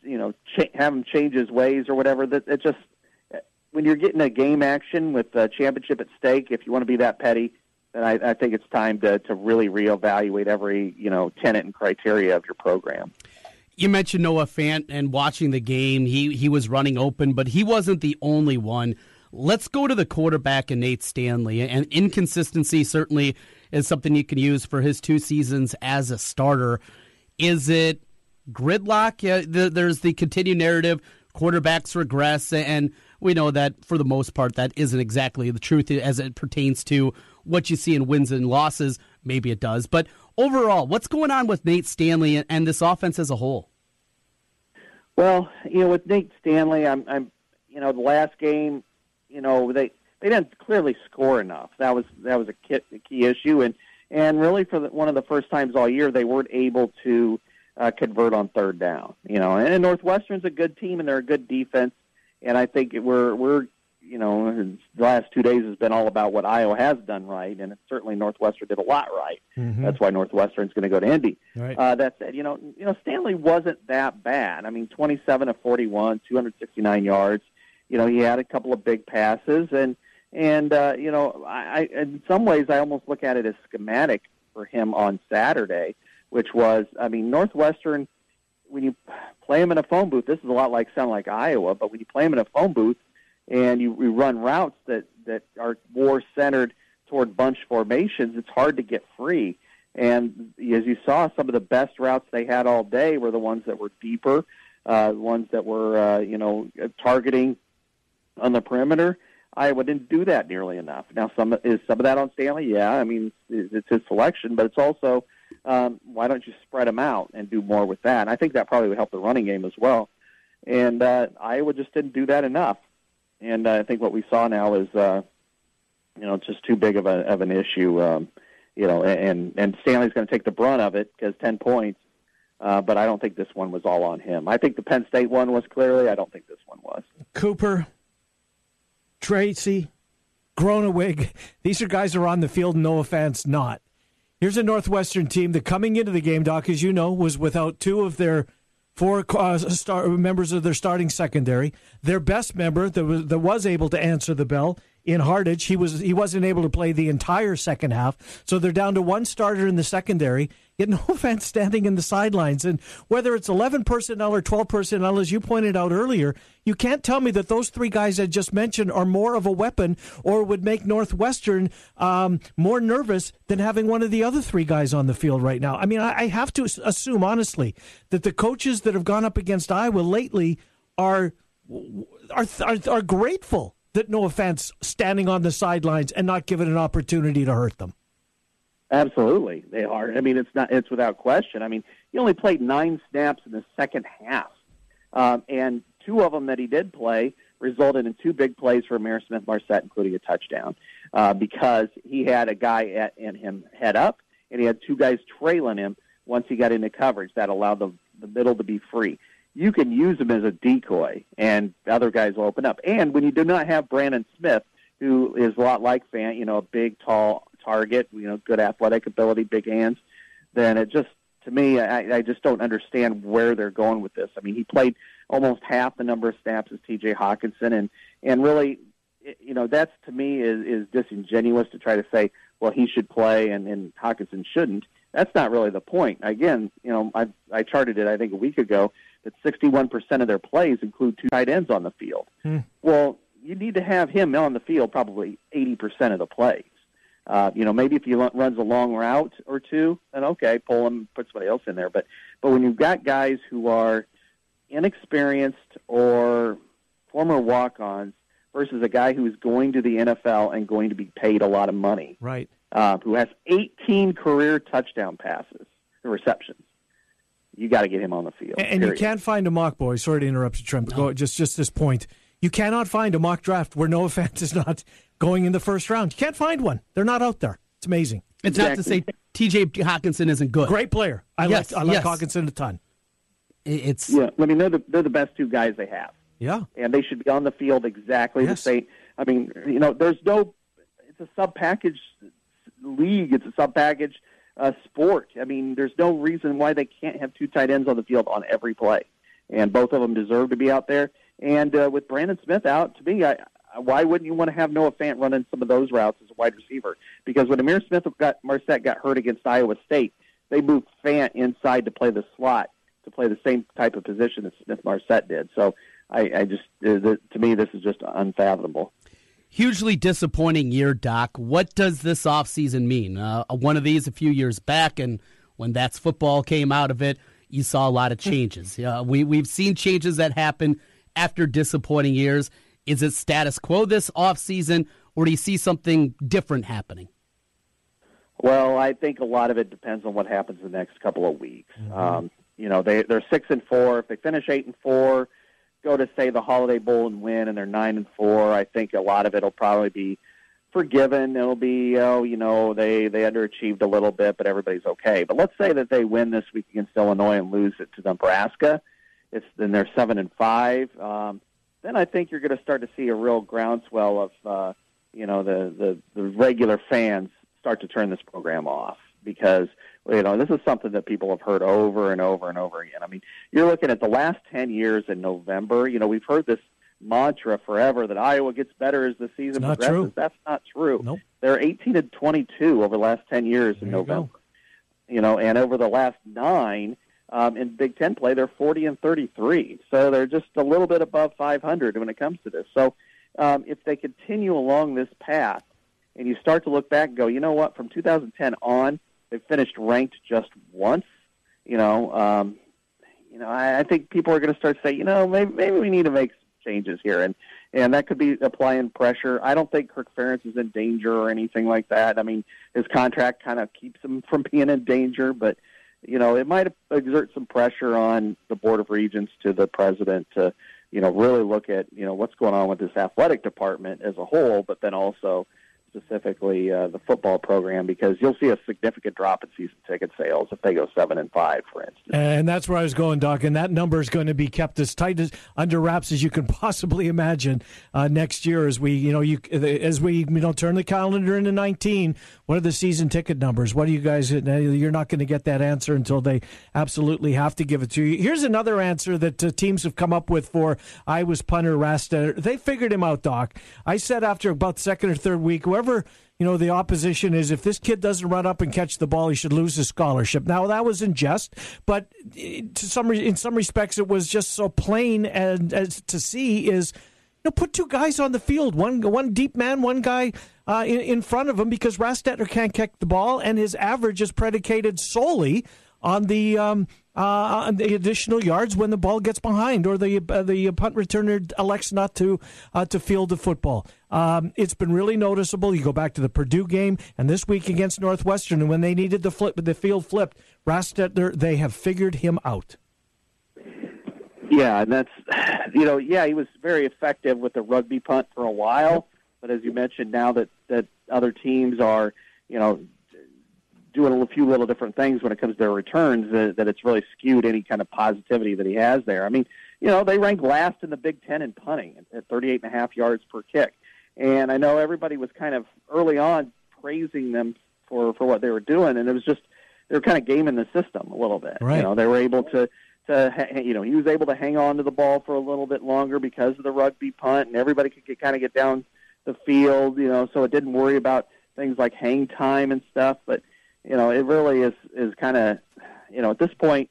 you know ch- have him change his ways or whatever, that it just when you're getting a game action with a championship at stake, if you want to be that petty, then I, I think it's time to to really reevaluate every you know tenet and criteria of your program. You mentioned Noah Fant and watching the game. He he was running open, but he wasn't the only one. Let's go to the quarterback and Nate Stanley. And inconsistency certainly is something you can use for his two seasons as a starter. Is it gridlock? Yeah, the, there's the continued narrative, quarterbacks regress, and we know that for the most part that isn't exactly the truth as it pertains to what you see in wins and losses. maybe it does. But overall, what's going on with Nate Stanley and, and this offense as a whole? Well, you know, with Nate Stanley, I'm, I'm, you know, the last game, you know, they they didn't clearly score enough. That was that was a key, a key issue, and and really for the, one of the first times all year, they weren't able to uh, convert on third down. You know, and, and Northwestern's a good team and they're a good defense, and I think we're we're you know, the last two days has been all about what Iowa has done right, and certainly Northwestern did a lot right. Mm-hmm. That's why Northwestern's going to go to Indy. Right. Uh, that said, you know, you know, Stanley wasn't that bad. I mean, twenty-seven of forty-one, two hundred sixty-nine yards. You know, he had a couple of big passes, and and uh, you know, I, I in some ways I almost look at it as schematic for him on Saturday, which was, I mean, Northwestern, when you play him in a phone booth, this is a lot like sound like Iowa, but when you play him in a phone booth, and you, you run routes that, that are more centered toward bunch formations, it's hard to get free. And as you saw, some of the best routes they had all day were the ones that were deeper, uh, ones that were, uh, you know, targeting on the perimeter. Iowa didn't do that nearly enough. Now, some is some of that on Stanley? Yeah, I mean, it's his selection, but it's also um, why don't you spread them out and do more with that? And I think that probably would help the running game as well. And uh, Iowa just didn't do that enough. And I think what we saw now is, uh, you know, just too big of, a, of an issue, um, you know, and, and Stanley's going to take the brunt of it because ten points, uh, but I don't think this one was all on him. I think the Penn State one was clearly. I don't think this one was. Cooper, Tracy, Gronewig, these are guys who are on the field and Noah Fant's not. Here's a Northwestern team that coming into the game, Doc, as you know, was without two of their Four uh, star, members of their starting secondary. Their best member that was, that was able to answer the bell in Hardage, he, was, he wasn't able to play the entire second half. So they're down to one starter in the secondary, yet no offense standing in the sidelines. And whether it's eleven personnel or twelve personnel, as you pointed out earlier, you can't tell me that those three guys I just mentioned are more of a weapon or would make Northwestern um, more nervous than having one of the other three guys on the field right now. I mean, I, I have to assume, honestly, that the coaches that have gone up against Iowa lately are are are, are grateful that Noah Fant's standing on the sidelines and not given an opportunity to hurt them. Absolutely, they are. I mean, it's not it's without question. I mean, he only played nine snaps in the second half, um, and two of them that he did play resulted in two big plays for Amir Smith-Marset, including a touchdown, uh, because he had a guy at, and him head up, and he had two guys trailing him once he got into coverage. That allowed the, the middle to be free. You can use him as a decoy, and other guys will open up. And when you do not have Brandon Smith, who is a lot like Fant, you know, a big, tall target, you know, good athletic ability, big hands, then it just, to me, I, I just don't understand where they're going with this. I mean, he played almost half the number of snaps as T J. Hockenson, and, and really, you know, that's, to me, is, is disingenuous to try to say, well, he should play and, and Hockenson shouldn't. That's not really the point. Again, you know, I, I charted it, I think, a week ago, that sixty-one percent of their plays include two tight ends on the field. Hmm. Well, you need to have him on the field probably eighty percent of the plays. Uh, you know, maybe if he runs a long route or two, then okay, pull him, put somebody else in there. But but when you've got guys who are inexperienced or former walk-ons versus a guy who is going to the N F L and going to be paid a lot of money, right? Uh, who has eighteen career touchdown passes and receptions. You got to get him on the field. And period. You can't find a mock, boy. Sorry to interrupt you, Trent. But go, just, just this point. You cannot find a mock draft where Noah Fant is not going in the first round. You can't find one. They're not out there. It's amazing. It's exactly. Not to say T J. Hockenson isn't good. Great player. I yes, like I like yes. Hockenson a ton. It's yeah. I mean, they're the, they're the best two guys they have. Yeah. And they should be on the field exactly yes. the same. I mean, you know, there's no. It's a sub-package league. It's a sub-package. Uh, sport. I mean, there's no reason why they can't have two tight ends on the field on every play, and both of them deserve to be out there. And uh, with Brandon Smith out, to me, I, I, why wouldn't you want to have Noah Fant running some of those routes as a wide receiver? Because when Amir Smith got Marset got hurt against Iowa State, they moved Fant inside to play the slot, to play the same type of position that Smith Marset did. So I, I just, uh, the, to me, this is just unfathomable. Hugely disappointing year, Doc. What does this offseason mean? Uh, one of these a few years back, and when That's Football came out of it, you saw a lot of changes. Uh, we, we've seen changes that happen after disappointing years. Is it status quo this offseason, or do you see something different happening? Well, I think a lot of it depends on what happens in the next couple of weeks. Mm-hmm. Um, you know, they, they're six and four. If they finish eight and four, go to, say, the Holiday Bowl and win, and they're nine and four, I think a lot of it will probably be forgiven. It'll be, oh, you know, they, they underachieved a little bit, but everybody's okay. But let's say that they win this week against Illinois and lose it to Nebraska. It's then they're seven and five. Um, then I think you're going to start to see a real groundswell of, uh, you know, the, the, the regular fans start to turn this program off, because, you know, this is something that people have heard over and over and over again. I mean, you're looking at the last ten years in November. You know, we've heard this mantra forever that Iowa gets better as the season progresses. True. That's not true. Nope. They're eighteen and twenty-two over the last ten years there in November. You, you know, and over the last nine um, in Big Ten play, they're forty and thirty-three. So they're just a little bit above five hundred when it comes to this. So um, if they continue along this path and you start to look back and go, you know what, from two thousand ten on, they've finished ranked just once, you know, um, you know, I, I think people are going to start to say, you know, maybe, maybe we need to make changes here, and and that could be applying pressure. I don't think Kirk Ferentz is in danger or anything like that. I mean, his contract kind of keeps him from being in danger, but you know, it might exert some pressure on the Board of Regents, to the president, to you know really look at you know what's going on with this athletic department as a whole, but then also specifically uh, the football program, because you'll see a significant drop in season ticket sales if they go seven and five, for instance. And that's where I was going, Doc, and that number is going to be kept as tight as under wraps as you can possibly imagine uh, next year, as we you know you as we you know turn the calendar into nineteen. What are the season ticket numbers? What do you guys? You're not going to get that answer until they absolutely have to give it to you. Here's another answer that uh, teams have come up with for Iowa's punter Rastetter. They figured him out, Doc. I said after about second or third week, whoever you know, the opposition is, if this kid doesn't run up and catch the ball, he should lose his scholarship. Now, that was in jest, but to some re- in some respects, it was just so plain and as to see is, you know, put two guys on the field, one one deep man, one guy uh, in, in front of him, because Rastetter can't kick the ball, and his average is predicated solely on the um, uh, on the additional yards when the ball gets behind, or the uh, the punt returner elects not to uh, to field the football. Um, it's been really noticeable. You go back to the Purdue game and this week against Northwestern, and when they needed the flip, the field flipped. Rastetter, they have figured him out. Yeah, and that's you know, yeah, he was very effective with the rugby punt for a while, but as you mentioned, now that that other teams are you know. doing a few little different things when it comes to their returns, uh, that it's really skewed any kind of positivity that he has there. I mean, you know, they rank last in the Big Ten in punting at thirty-eight and a half yards per kick. And I know everybody was kind of early on praising them for, for what they were doing. And it was just, they were kind of gaming the system a little bit. Right. You know, they were able to, to, you know, he was able to hang on to the ball for a little bit longer because of the rugby punt, and everybody could get, kind of get down the field, you know, so it didn't worry about things like hang time and stuff. But, You know, it really is, is kind of, you know, at this point,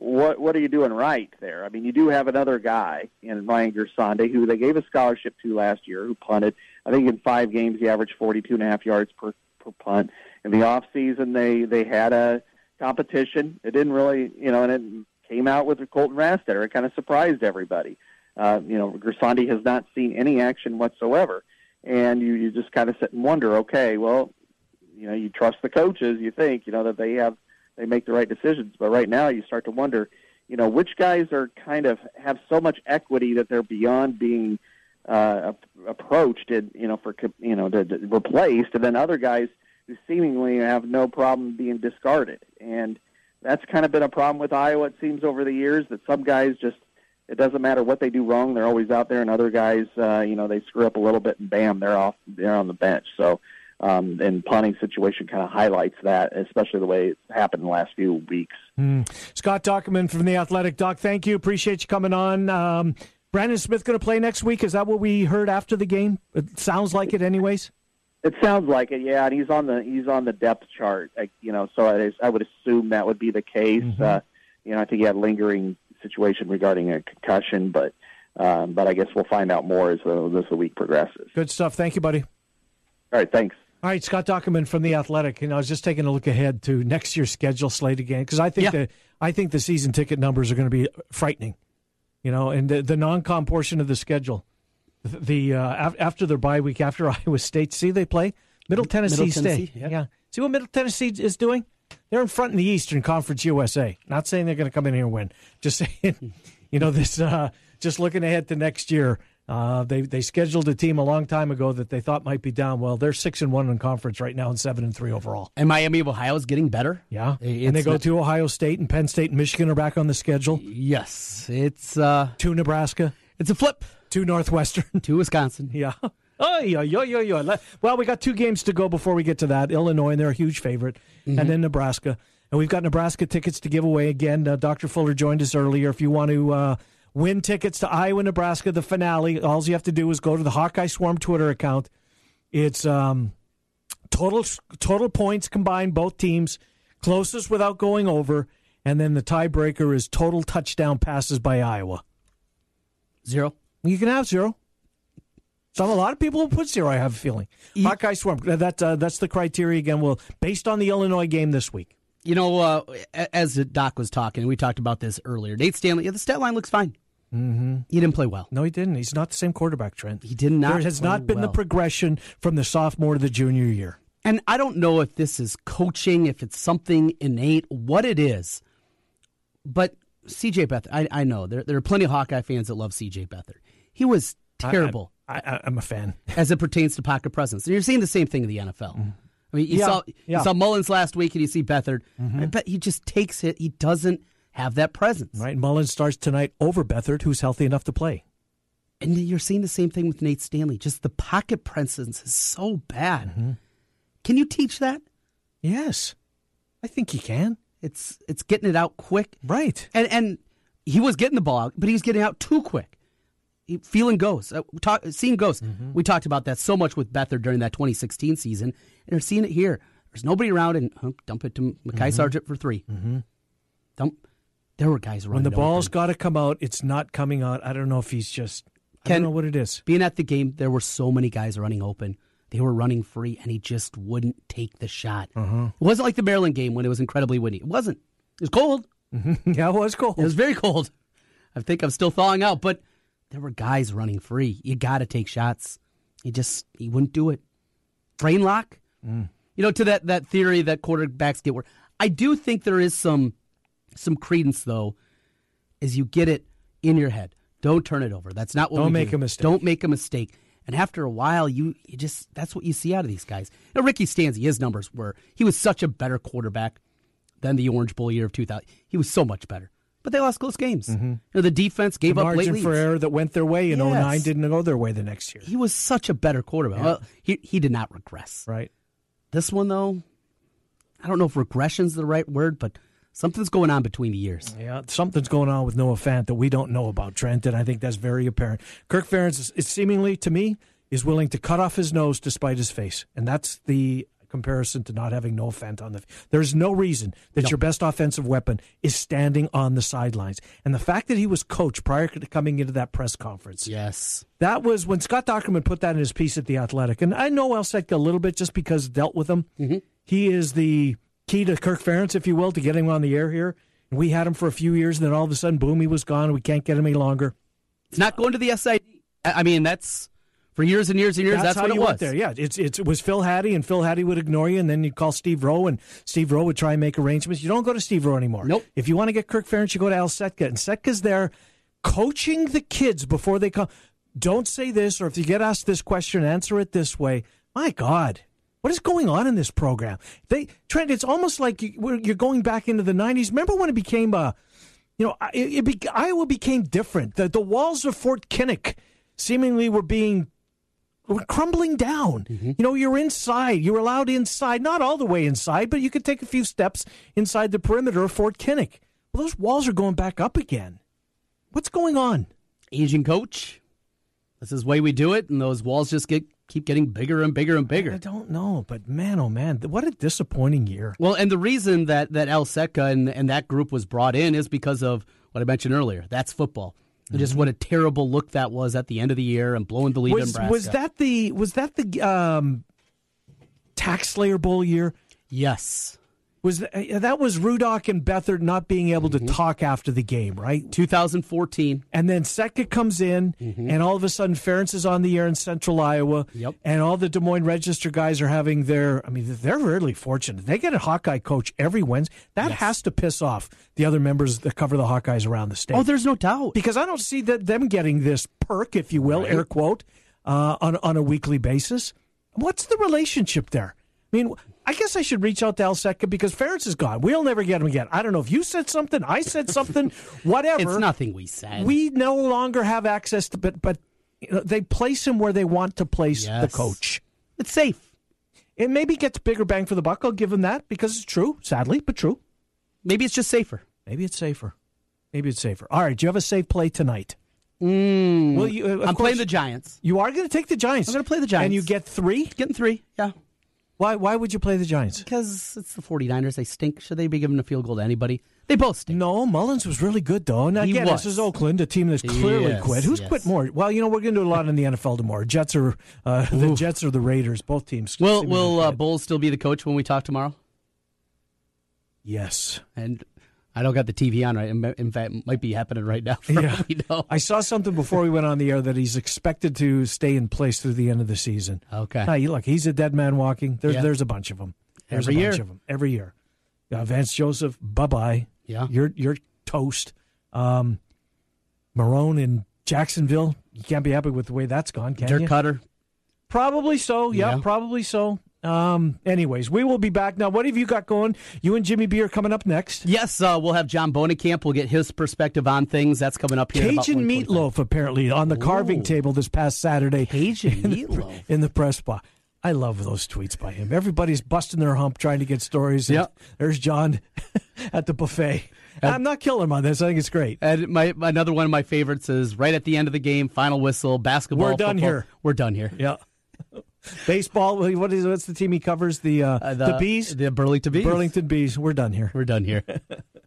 what what are you doing right there? I mean, you do have another guy in Ryan Gersonde, who they gave a scholarship to last year, who punted. I think in five games he averaged forty-two and a half yards per, per punt. In the offseason, they, they had a competition. It didn't really, you know, and it came out with Colton Rastetter. It kind of surprised everybody. Uh, you know, Gersonde has not seen any action whatsoever. And you, you just kind of sit and wonder, okay, well, you know, you trust the coaches, you think, you know, that they have, they make the right decisions. But right now you start to wonder, you know, which guys are kind of have so much equity that they're beyond being uh, approached and, you know, for, you know, to, to replaced. And then other guys who seemingly have no problem being discarded. And that's kind of been a problem with Iowa, it seems, over the years, that some guys just, it doesn't matter what they do wrong, they're always out there. And other guys, uh, you know, they screw up a little bit and bam, they're off, they're on the bench. So, Um, and punting situation kind of highlights that, especially the way it's happened in the last few weeks. Mm. Scott Dockerman from The Athletic. Doc, thank you. Appreciate you coming on. Um, Brandon Smith going to play next week. Is that what we heard after the game? It sounds like it anyways. It sounds like it, yeah. And he's on the he's on the depth chart, I, you know, so I, I would assume that would be the case. Mm-hmm. Uh, you know, I think he had a lingering situation regarding a concussion, but, um, but I guess we'll find out more as, uh, as the week progresses. Good stuff. Thank you, buddy. All right, thanks. All right, Scott Dockerman from The Athletic. You know, I was just taking a look ahead to next year's schedule slate again, because I think yeah. the I think the season ticket numbers are going to be frightening. You know, and the, the non-com portion of the schedule, the, the uh, after their bye week, after Iowa State, see they play Middle Tennessee Middle State. Tennessee, yeah. yeah. See what Middle Tennessee is doing? They're in front in the Eastern Conference U S A. Not saying they're going to come in here and win. Just saying, you know, this. Uh, just looking ahead to next year, uh, they they scheduled a team a long time ago that they thought might be down. Well, they're six and one in conference right now and seven and three overall. And Miami of Ohio is getting better. Yeah, it's and they go not... to Ohio State and Penn State and Michigan are back on the schedule. Yes, it's uh, to Nebraska. It's a flip to Northwestern to Wisconsin. Yeah. Oh, yo, yo, yo, yo. Well, we got two games to go before we get to that. Illinois, and they're a huge favorite, mm-hmm. and then Nebraska. And we've got Nebraska tickets to give away again. Uh, Doctor Fuller joined us earlier. If you want to uh, win tickets to Iowa, Nebraska, the finale, all you have to do is go to the Hawkeye Swarm Twitter account. It's um, total total points combined, both teams, closest without going over, and then the tiebreaker is total touchdown passes by Iowa. Zero. You can have zero. Some, a lot of people will put zero, I have a feeling. Hawkeye Swarm, that, uh, that's the criteria again. Well, based on the Illinois game this week. You know, uh, as Doc was talking, we talked about this earlier, Nate Stanley, yeah, the stat line looks fine. Mm-hmm. He didn't play well. No, he didn't. He's not the same quarterback, Trent. He did not There has play not been well. the progression from the sophomore to the junior year. And I don't know if this is coaching, if it's something innate, what it is. But C J. Beathard, I, I know, there, there are plenty of Hawkeye fans that love C J. Beathard. He was terrible. I, I, I, I, I'm a fan. As it pertains to pocket presence. And you're seeing the same thing in the N F L. Mm. I mean, you, yeah, saw, yeah. you saw Mullins last week and you see Beathard. Mm-hmm. I bet he just takes it. He doesn't have that presence. Right. Mullins starts tonight over Beathard, who's healthy enough to play. And you're seeing the same thing with Nate Stanley. Just the pocket presence is so bad. Mm-hmm. Can you teach that? Yes. I think you can. It's it's getting it out quick. Right. And, and he was getting the ball out, but he was getting out too quick. Feeling goes, uh, talk, seeing goes. Mm-hmm. We talked about that so much with Beathard during that twenty sixteen season, and we're seeing it here. There's nobody around, and oh, dump it to Mackay mm-hmm. Sargent for three. Mm-hmm. Dump. There were guys running. When the ball's got to come out, it's not coming out. I don't know if he's just, Ken, I don't know what it is. Being at the game, there were so many guys running open. They were running free, and he just wouldn't take the shot. Uh-huh. It wasn't like the Maryland game when it was incredibly windy. It wasn't. It was cold. Mm-hmm. Yeah, it was cold. It was very cold. I think I'm still thawing out, but there were guys running free. You got to take shots. He just, he wouldn't do it. Brain lock. Mm. You know, to that, that theory that quarterbacks get worse. I do think there is some some credence, though, as you get it in your head. Don't turn it over. That's not what Don't we make do. a mistake. Don't make a mistake. And after a while, you, you just, that's what you see out of these guys. You know, Ricky Stanzi, his numbers were, he was such a better quarterback than the Orange Bowl year of two thousand. He was so much better. But they lost close games. Mm-hmm. You know, the defense gave the up late leads. Margin for error that went their way in oh nine yes. didn't go their way the next year. He was such a better quarterback. Yeah. Well, he he did not regress. Right. This one, though, I don't know if regression's the right word, but something's going on between the years. Yeah, something's going on with Noah Fant that we don't know about, Trent, and I think that's very apparent. Kirk Ferentz is, is seemingly, to me, is willing to cut off his nose to spite his face, and that's the comparison to not having Noah Fant on the There's no reason that no. your best offensive weapon is standing on the sidelines. And the fact that he was coached prior to coming into that press conference. Yes. That was when Scott Dockerman put that in his piece at The Athletic. And I know Elseck a little bit just because dealt with him. Mm-hmm. He is the key to Kirk Ferentz, if you will, to getting him on the air here. And we had him for a few years, and then all of a sudden, boom, he was gone. We can't get him any longer. It's not going to the S I D. I mean, that's... For years and years and years, that's, that's how what you it was. There. Yeah, it's, it's, it was Phil Hattie, and Phil Hattie would ignore you, and then you'd call Steve Rowe, and Steve Rowe would try and make arrangements. You don't go to Steve Rowe anymore. Nope. If you want to get Kirk Ferentz, you go to Al Setka, and Setka's there coaching the kids before they come. Don't say this, or if you get asked this question, answer it this way. My God, what is going on in this program? They Trent, it's almost like you, you're going back into the nineties. Remember when it became a, you know, it, it be, Iowa became different. The, the walls of Fort Kinnick seemingly were being We're crumbling down. Mm-hmm. You know, you're inside. You're allowed inside. Not all the way inside, but you could take a few steps inside the perimeter of Fort Kinnick. Well, those walls are going back up again. What's going on? Aging coach. This is the way we do it, and those walls just get keep getting bigger and bigger and bigger. I don't know, but man, oh man, what a disappointing year. Well, and the reason that, that Al Setka and, and that group was brought in is because of what I mentioned earlier. That's football. Mm-hmm. Just what a terrible look that was at the end of the year and blowing the lead was, in Nebraska. Was that the was that the um, Tax Slayer Bowl year? Yes. Was that, that was Rudock and Beathard not being able to mm-hmm. talk after the game, right? two thousand fourteen. And then Setka comes in, mm-hmm. and all of a sudden Ferentz is on the air in Central Iowa, yep. and all the Des Moines Register guys are having their, I mean, they're really fortunate. They get a Hawkeye coach every Wednesday. That yes. has to piss off the other members that cover the Hawkeyes around the state. Oh, there's no doubt. Because I don't see that them getting this perk, if you will, right. air quote, uh, on, on a weekly basis. What's the relationship there? I mean, I guess I should reach out to Al Setka because Ferentz is gone. We'll never get him again. I don't know if you said something, I said something, whatever. It's nothing we said. We no longer have access to, but, but you know, they place him where they want to place yes. the coach. It's safe. It maybe gets bigger bang for the buck. I'll give him that because it's true, sadly, but true. Maybe it's just safer. Maybe it's safer. Maybe it's safer. All right, do you have a safe play tonight? Mm. Well, you, I'm course, playing the Giants. You are going to take the Giants. I'm going to play the Giants. And you get three? Getting three, yeah. Why Why would you play the Giants? Because it's the 49ers. They stink. Should they be giving a field goal to anybody? They both stink. No, Mullins was really good, though. And again, this is Oakland, a team that's clearly yes, quit. Who's yes. quit more? Well, you know, we're going to do a lot in the N F L tomorrow. Jets are, uh, the Jets or the Raiders. Both teams. Will, will uh, Bowles still be the coach when we talk tomorrow? Yes. And I don't got the T V on right. In fact, it might be happening right now. Yeah. I saw something before we went on the air that he's expected to stay in place through the end of the season. Okay. Now, you look, he's a dead man walking. There's yeah. there's a bunch of them. There's Every a year. bunch of them. Every year. Uh, Vance Joseph, bye-bye. Yeah. You're, you're toast. Um, Marone in Jacksonville, you can't be happy with the way that's gone, can Dirk you? Dirk Cutter. Probably so. Yeah, yeah. probably so. Um, anyways, we will be back. Now, what have you got going? You and Jimmy B are coming up next. Yes, uh, we'll have John Bonacamp. We'll get his perspective on things. That's coming up here. Cajun in about meatloaf, apparently, on the Ooh. carving table this past Saturday. Cajun in meatloaf. The, in the press box. I love those tweets by him. Everybody's busting their hump trying to get stories. Yep. There's John at the buffet. And I'm not killing him on this. I think it's great. And my another one of my favorites is right at the end of the game, final whistle, basketball. We're done football. here. We're done here. Yeah. Baseball, what is, what's the team he covers? The, uh, uh, the the Bees? The Burlington Bees. Burlington Bees. We're done here. We're done here.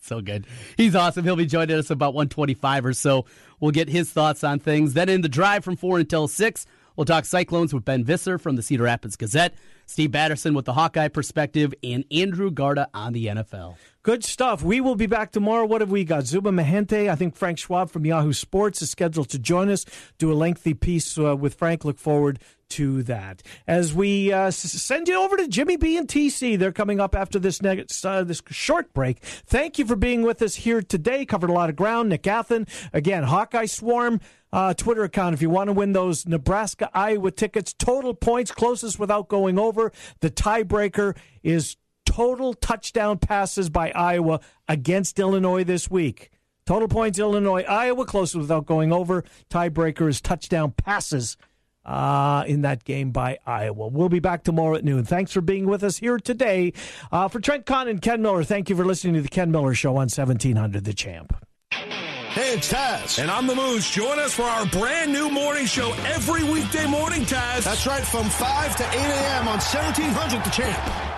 So good. He's awesome. He'll be joining us about one twenty-five or so. We'll get his thoughts on things. Then in the drive from four until six, we'll talk Cyclones with Ben Visser from the Cedar Rapids Gazette, Steve Batterson with the Hawkeye perspective, and Andrew Garda on the N F L. Good stuff. We will be back tomorrow. What have we got? Zuba Mahente. I think Frank Schwab from Yahoo Sports is scheduled to join us. Do a lengthy piece uh, with Frank. Look forward to that. As we uh, send you over to Jimmy B and T C, they're coming up after this next, uh, this short break. Thank you for being with us here today. Covered a lot of ground. Nick Athen. Again, Hawkeye Swarm uh, Twitter account. If you want to win those Nebraska-Iowa tickets, total points, closest without going over. The tiebreaker is total touchdown passes by Iowa against Illinois this week. Total points, Illinois, Iowa, closest without going over. Tiebreaker is touchdown passes uh, in that game by Iowa. We'll be back tomorrow at noon. Thanks for being with us here today. Uh, for Trent Condon and Ken Miller, thank you for listening to The Ken Miller Show on seventeen hundred The Champ. Hey, it's Taz. And I'm the Moose. Join us for our brand new morning show every weekday morning, Taz. That's right, from five to eight a.m. on seventeen hundred The Champ.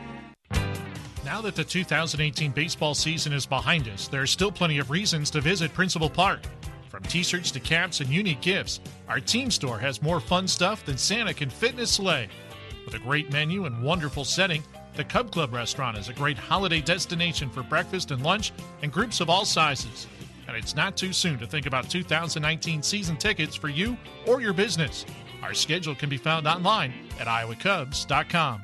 Now that the two thousand eighteen baseball season is behind us, there are still plenty of reasons to visit Principal Park. From t-shirts to caps and unique gifts, our team store has more fun stuff than Santa can fit in his sleigh. With a great menu and wonderful setting, the Cub Club restaurant is a great holiday destination for breakfast and lunch and groups of all sizes. And it's not too soon to think about two thousand nineteen season tickets for you or your business. Our schedule can be found online at Iowa Cubs dot com.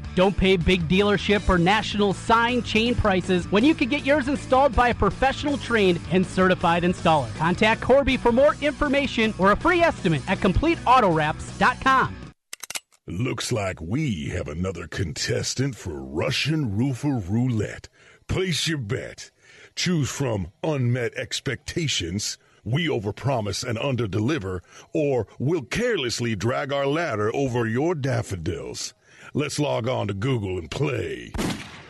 Don't pay big dealership or national sign chain prices when you can get yours installed by a professional trained and certified installer. Contact Corby for more information or a free estimate at complete auto wraps dot com. Looks like we have another contestant for Russian Roofer Roulette. Place your bet. Choose from unmet expectations, we overpromise and underdeliver, or we'll carelessly drag our ladder over your daffodils. Let's log on to Google and play.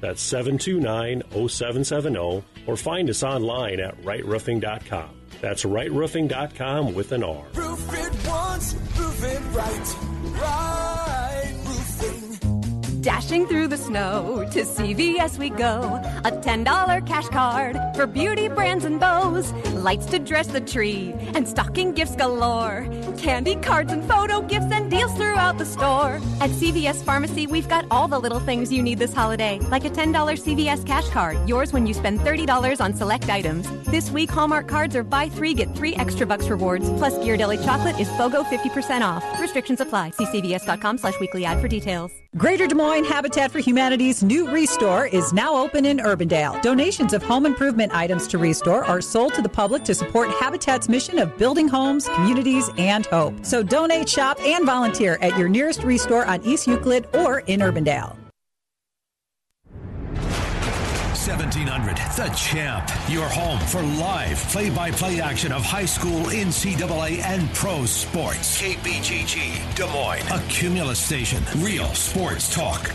That's seven two nine, zero seven seven zero, or find us online at right roofing dot com. That's right roofing dot com with an R. Roof it once, roof it right, right roofing. Dashing through the snow, to C V S we go. A ten dollar cash card for beauty brands and bows. Lights to dress the tree and stocking gifts galore. Candy, cards, and photo gifts and deals throughout the store. At C V S Pharmacy, we've got all the little things you need this holiday, like a ten dollar C V S cash card, yours when you spend thirty dollars on select items. This week, Hallmark cards are buy three, get three extra bucks rewards, plus Ghirardelli chocolate is BOGO fifty percent off. Restrictions apply. See C V S dot com slash weekly ad for details. Greater Des Moines Habitat for Humanity's new Restore is now open in Urbandale. Donations of home improvement items to Restore are sold to the public to support Habitat's mission of building homes, communities, and hope. So donate, shop, and volunteer at your nearest Restore on East Euclid or in Urbandale. seventeen hundred, The Champ, your home for live play-by-play action of high school, N C double A, and pro sports. K B G G, Des Moines. A Cumulus station, real sports talk.